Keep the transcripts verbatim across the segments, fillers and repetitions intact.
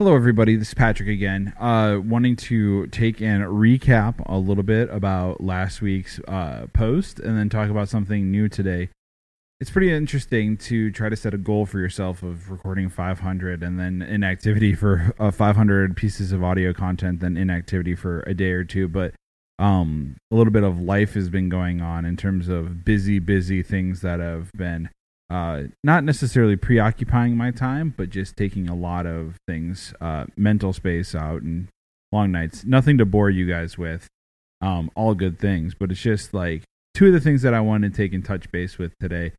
Hello, everybody. This is Patrick again, uh, wanting to take and recap a little bit about last week's uh, post and then talk about something new today. It's pretty interesting to try to set a goal for yourself of recording five hundred and then inactivity for uh, five hundred pieces of audio content, then inactivity for a day or two. But um, a little bit of life has been going on in terms of busy, busy things that have been Uh, not necessarily preoccupying my time, but just taking a lot of things, uh, mental space out and long nights. Nothing to bore you guys with, um, all good things, but it's just like two of the things that I want to take and touch base with today.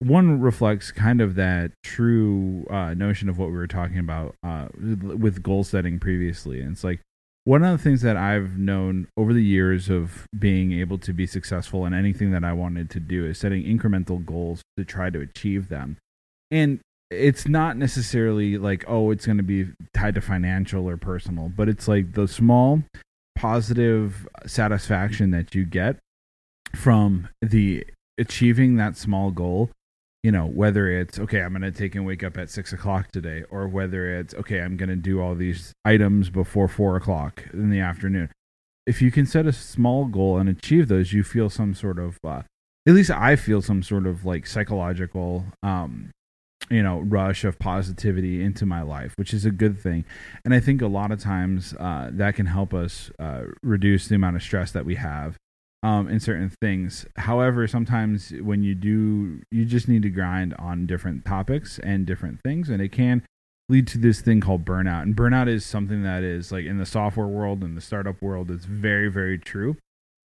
One reflects kind of that true uh, notion of what we were talking about uh, with goal setting previously. And it's like one of the things that I've known over the years of being able to be successful in anything that I wanted to do is setting incremental goals to try to achieve them. And it's not necessarily like, oh, it's going to be tied to financial or personal, but it's like the small positive satisfaction that you get from the achieving that small goal. You know, whether it's, okay, I'm going to take and wake up at six o'clock today, or whether it's, okay, I'm going to do all these items before four o'clock in the afternoon. If you can set a small goal and achieve those, you feel some sort of, uh, at least I feel some sort of like psychological, um, you know, rush of positivity into my life, which is a good thing. And I think a lot of times uh, that can help us uh, reduce the amount of stress that we have Um, in certain things. However, sometimes when you do, you just need to grind on different topics and different things, and it can lead to this thing called burnout. And burnout is something that is like in the software world and the startup world, it's very, very true.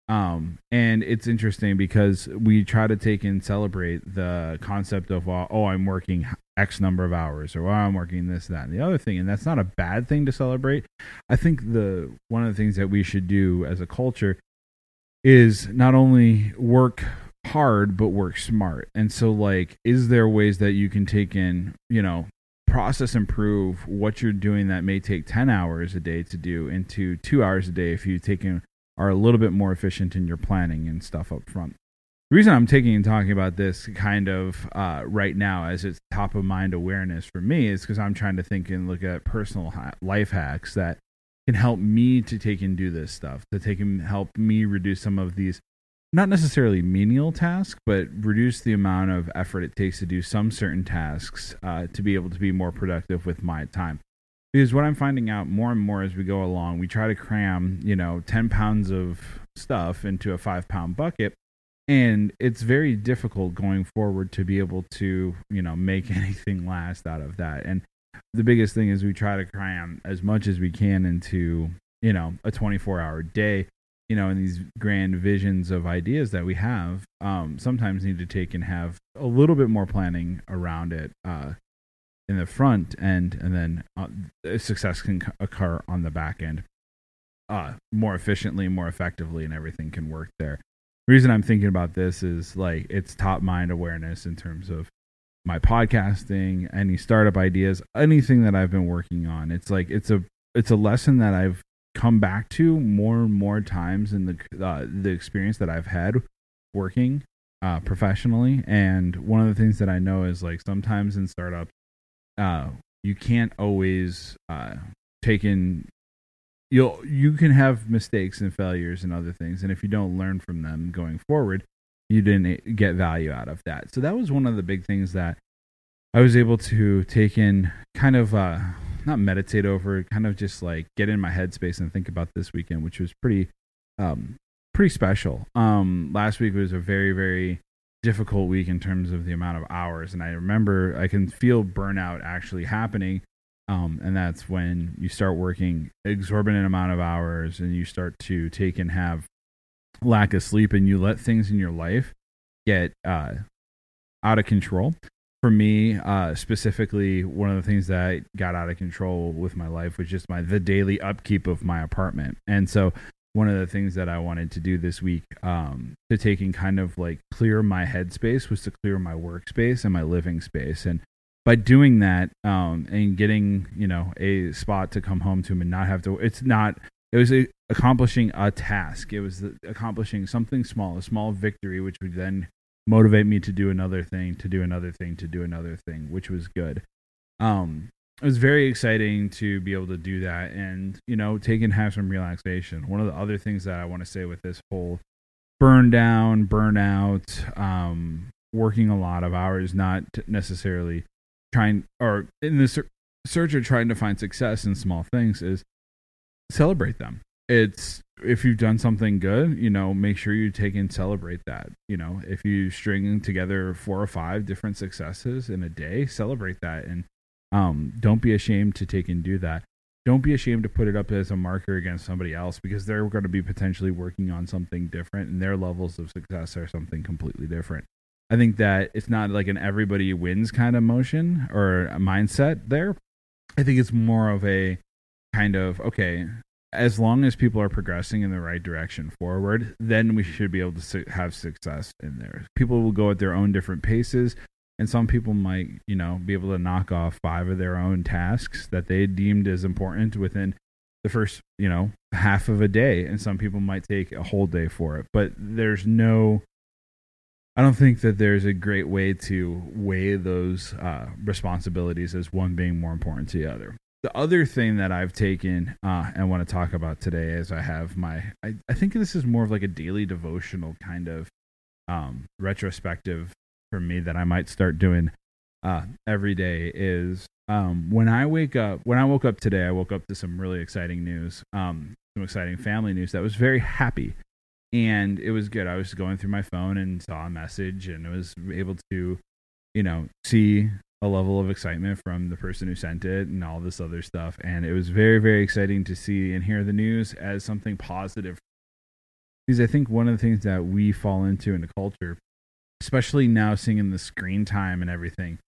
Um, and it's interesting because we try to take and celebrate the concept of, well, oh, I'm working X number of hours, or well, I'm working this, that, and the other thing. And that's not a bad thing to celebrate. I think the one of the things that we should do as a culture is not only work hard, but work smart. And so like, is there ways that you can take in, you know, process, improve what you're doing that may take ten hours a day to do into two hours a day if you take in, are a little bit more efficient in your planning and stuff up front. The reason I'm taking and talking about this kind of uh, right now as it's top of mind awareness for me is because I'm trying to think and look at personal ha- life hacks that can help me to take and do this stuff, to take and help me reduce some of these, not necessarily menial tasks, but reduce the amount of effort it takes to do some certain tasks uh, to be able to be more productive with my time. Because what I'm finding out more and more as we go along, we try to cram, you know, ten pounds of stuff into a five pound bucket. And it's very difficult going forward to be able to, you know, make anything last out of that. And the biggest thing is we try to cram as much as we can into, you know, a twenty-four hour day, you know, and these grand visions of ideas that we have um, sometimes need to take and have a little bit more planning around it uh, in the front end, and then uh, success can occur on the back end uh, more efficiently, more effectively, and everything can work there. The reason I'm thinking about this is like it's top mind awareness in terms of my podcasting, any startup ideas, anything that I've been working on. It's like it's a it's a lesson that I've come back to more and more times in the uh, the experience that I've had working uh, professionally. And one of the things that I know is like sometimes in startups, uh, you can't always uh, take in. You'll you can have mistakes and failures and other things, and if you don't learn from them going forward, you didn't get value out of that. So that was one of the big things that I was able to take in, kind of uh, not meditate over, kind of just like get in my headspace and think about this weekend, which was pretty, um, pretty special. Um, last week was a very, very difficult week in terms of the amount of hours. And I remember I can feel burnout actually happening. Um, and that's when you start working exorbitant amount of hours and you start to take and have lack of sleep, and you let things in your life get uh, out of control. For me, uh, specifically, one of the things that got out of control with my life was just my the daily upkeep of my apartment. And so one of the things that I wanted to do this week um, to take and kind of like clear my headspace was to clear my workspace and my living space. And by doing that um, and getting, you know, a spot to come home to and not have to, it's not, it was a, accomplishing a task. It was accomplishing something small, a small victory, which would then motivate me to do another thing, to do another thing, to do another thing, which was good. Um, it was very exciting to be able to do that and, you know, take and have some relaxation. One of the other things that I want to say with this whole burn down, burnout, um, working a lot of hours, not necessarily trying or in the ser- search of trying to find success in small things, is celebrate them. It's, if you've done something good, you know, make sure you take and celebrate that. You know, if you string together four or five different successes in a day, celebrate that. And um, don't be ashamed to take and do that. Don't be ashamed to put it up as a marker against somebody else, because they're going to be potentially working on something different and their levels of success are something completely different. I think that it's not like an everybody wins kind of motion or a mindset there. I think it's more of a kind of, okay, as long as people are progressing in the right direction forward, then we should be able to have success in there. People will go at their own different paces, and some people might, you know, be able to knock off five of their own tasks that they deemed as important within the first, you know, half of a day. And some people might take a whole day for it, but there's no, I don't think that there's a great way to weigh those uh, responsibilities as one being more important to the other. The other thing that I've taken uh, and want to talk about today is I have my, I, I think this is more of like a daily devotional kind of um, retrospective for me that I might start doing uh, every day is um, when I wake up, when I woke up today, I woke up to some really exciting news, um, some exciting family news that was very happy and it was good. I was going through my phone and saw a message and was able to, you know, see a level of excitement from the person who sent it and all this other stuff. And it was very, very exciting to see and hear the news as something positive. Because I think one of the things that we fall into in the culture, especially now seeing in the screen time and everything,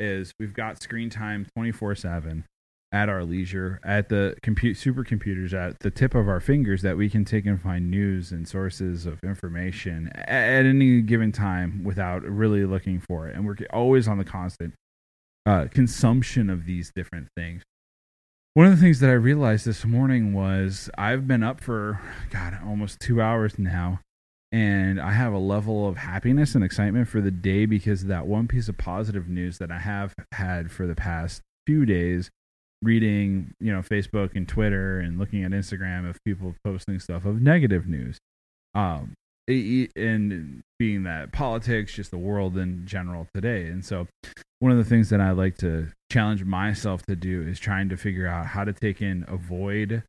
is we've got screen time twenty-four seven at our leisure, at the compute supercomputers, at the tip of our fingers, that we can take and find news and sources of information at any given time without really looking for it. And we're always on the constant Uh, consumption of these different things. One of the things that I realized this morning was I've been up for, God, almost two hours now, and I have a level of happiness and excitement for the day because of that one piece of positive news that I have had for the past few days, reading, you know, Facebook and Twitter and looking at Instagram of people posting stuff of negative news. Um, and being that politics, just the world in general today. And so one of the things that I like to challenge myself to do is trying to figure out how to take in, avoid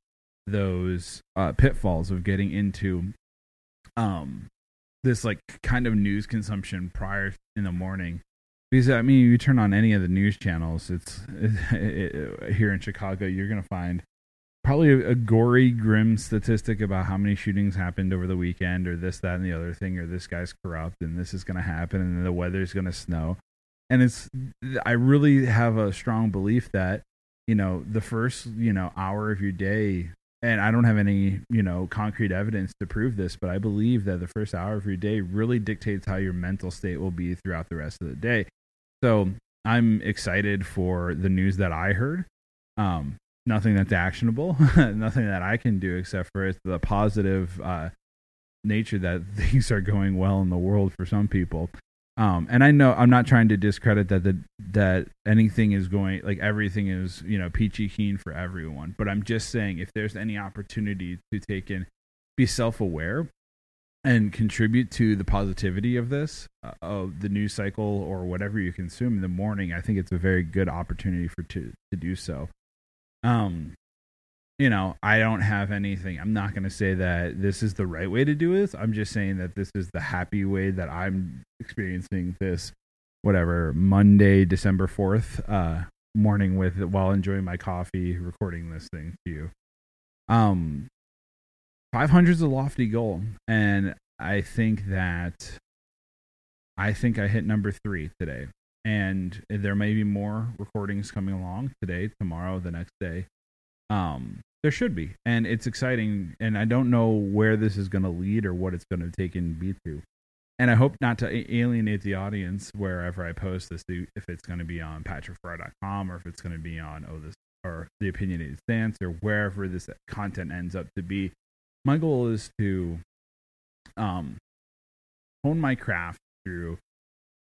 those uh, pitfalls of getting into um, this like kind of news consumption prior in the morning. Because I mean, you turn on any of the news channels, it's it, it, here in Chicago, you're going to find probably a gory, grim statistic about how many shootings happened over the weekend, or this, that, and the other thing, or this guy's corrupt, and this is going to happen, and the weather's going to snow. And it's, I really have a strong belief that, you know, the first, you know, hour of your day, and I don't have any, you know, concrete evidence to prove this, but I believe that the first hour of your day really dictates how your mental state will be throughout the rest of the day. So I'm excited for the news that I heard. Um, Nothing that's actionable, nothing that I can do except for it's the positive uh, nature that things are going well in the world for some people. Um, and I know I'm not trying to discredit that the, that anything is going, like everything is, you know, peachy keen for everyone. But I'm just saying, if there's any opportunity to take in, be self-aware and contribute to the positivity of this, uh, of the news cycle or whatever you consume in the morning, I think it's a very good opportunity for to, to do so. Um, you know, I don't have anything. I'm not going to say that this is the right way to do this. I'm just saying that this is the happy way that I'm experiencing this, whatever, Monday, December fourth, uh, morning with, while enjoying my coffee, recording this thing to you. Um, five hundred is a lofty goal. And I think that, I think I hit number three today. And there may be more recordings coming along today, tomorrow, the next day. Um, there should be. And it's exciting. And I don't know where this is going to lead or what it's going to take and be to. And I hope not to alienate the audience wherever I post this, if it's going to be on patrick farrar dot com or if it's going to be on oh this or The Opinionated Stance or wherever this content ends up to be. My goal is to um, hone my craft through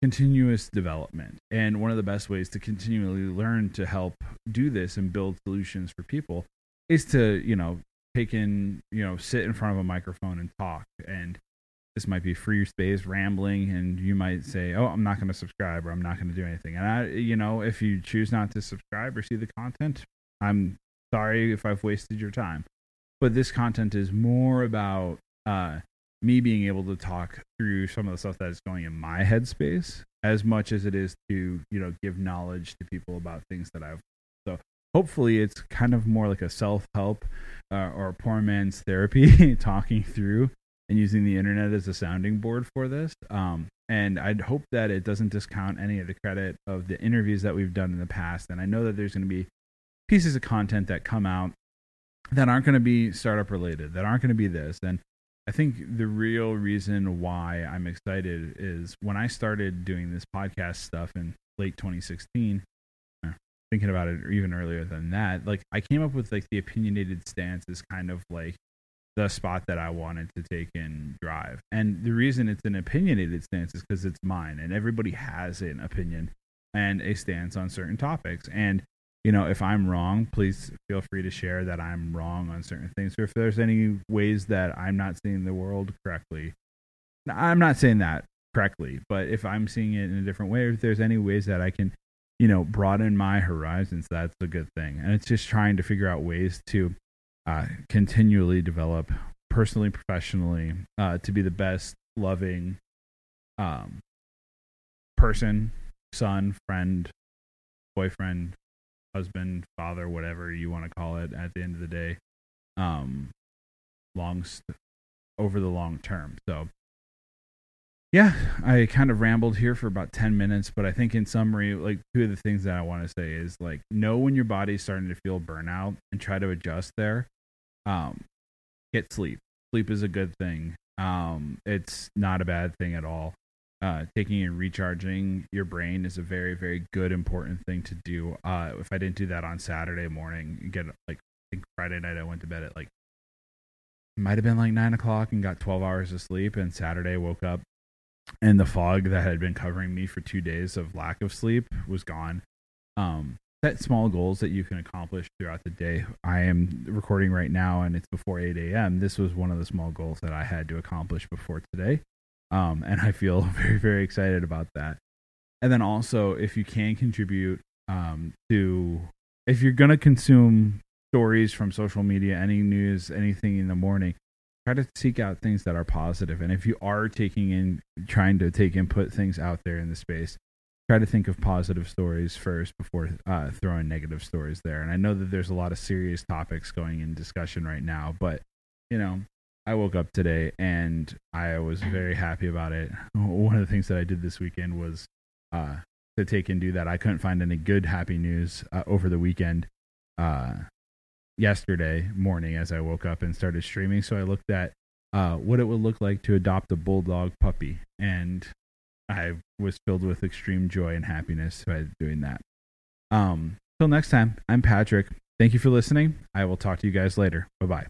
continuous development. And one of the best ways to continually learn to help do this and build solutions for people is to, you know, take in, you know, sit in front of a microphone and talk. And this might be free space rambling, and you might say, oh, I'm not going to subscribe, or I'm not going to do anything. And I, you know, if you choose not to subscribe or see the content, I'm sorry if I've wasted your time. But this content is more about uh, me being able to talk through some of the stuff that is going in my headspace as much as it is to, you know, give knowledge to people about things that I've. So hopefully it's kind of more like a self-help uh, or poor man's therapy talking through and using the internet as a sounding board for this. Um, and I'd hope that it doesn't discount any of the credit of the interviews that we've done in the past. And I know that there's going to be pieces of content that come out that aren't going to be startup related, that aren't going to be this. And I think the real reason why I'm excited is when I started doing this podcast stuff in late twenty sixteen, thinking about it even earlier than that, like I came up with like the opinionated stance is kind of like the spot that I wanted to take and drive. And the reason it's an opinionated stance is because it's mine, and everybody has an opinion and a stance on certain topics. And, you know, if I'm wrong, please feel free to share that I'm wrong on certain things. Or if there's any ways that I'm not seeing the world correctly, I'm not saying that correctly, but if I'm seeing it in a different way, or if there's any ways that I can, you know, broaden my horizons, that's a good thing. And it's just trying to figure out ways to uh, continually develop personally, professionally, uh, to be the best loving um, person, son, friend, boyfriend, husband, father, whatever you want to call it at the end of the day, um, long st- over the long term. So yeah, I kind of rambled here for about ten minutes, but I think in summary, like two of the things that I want to say is like, know when your body's starting to feel burnout and try to adjust there. Um, get sleep. Sleep is a good thing. Um, it's not a bad thing at all. Uh, taking and recharging your brain is a very, very good, important thing to do. Uh, if I didn't do that on Saturday morning, get like I think Friday night I went to bed at like might have been like nine o'clock and got twelve hours of sleep. And Saturday woke up and the fog that had been covering me for two days of lack of sleep was gone. Um, set small goals that you can accomplish throughout the day. I am recording right now and it's before eight a.m. This was one of the small goals that I had to accomplish before today. Um, and I feel very, very excited about that. And then also, if you can contribute um, to, if you're going to consume stories from social media, any news, anything in the morning, try to seek out things that are positive. And if you are taking in, trying to take and put things out there in the space, try to think of positive stories first before uh, throwing negative stories there. And I know that there's a lot of serious topics going in discussion right now, but, you know, I woke up today and I was very happy about it. One of the things that I did this weekend was uh, to take and do that. I couldn't find any good happy news uh, over the weekend. Uh, yesterday morning as I woke up and started streaming, so I looked at uh, what it would look like to adopt a bulldog puppy, and I was filled with extreme joy and happiness by doing that. Um, till next time, I'm Patrick. Thank you for listening. I will talk to you guys later. Bye-bye.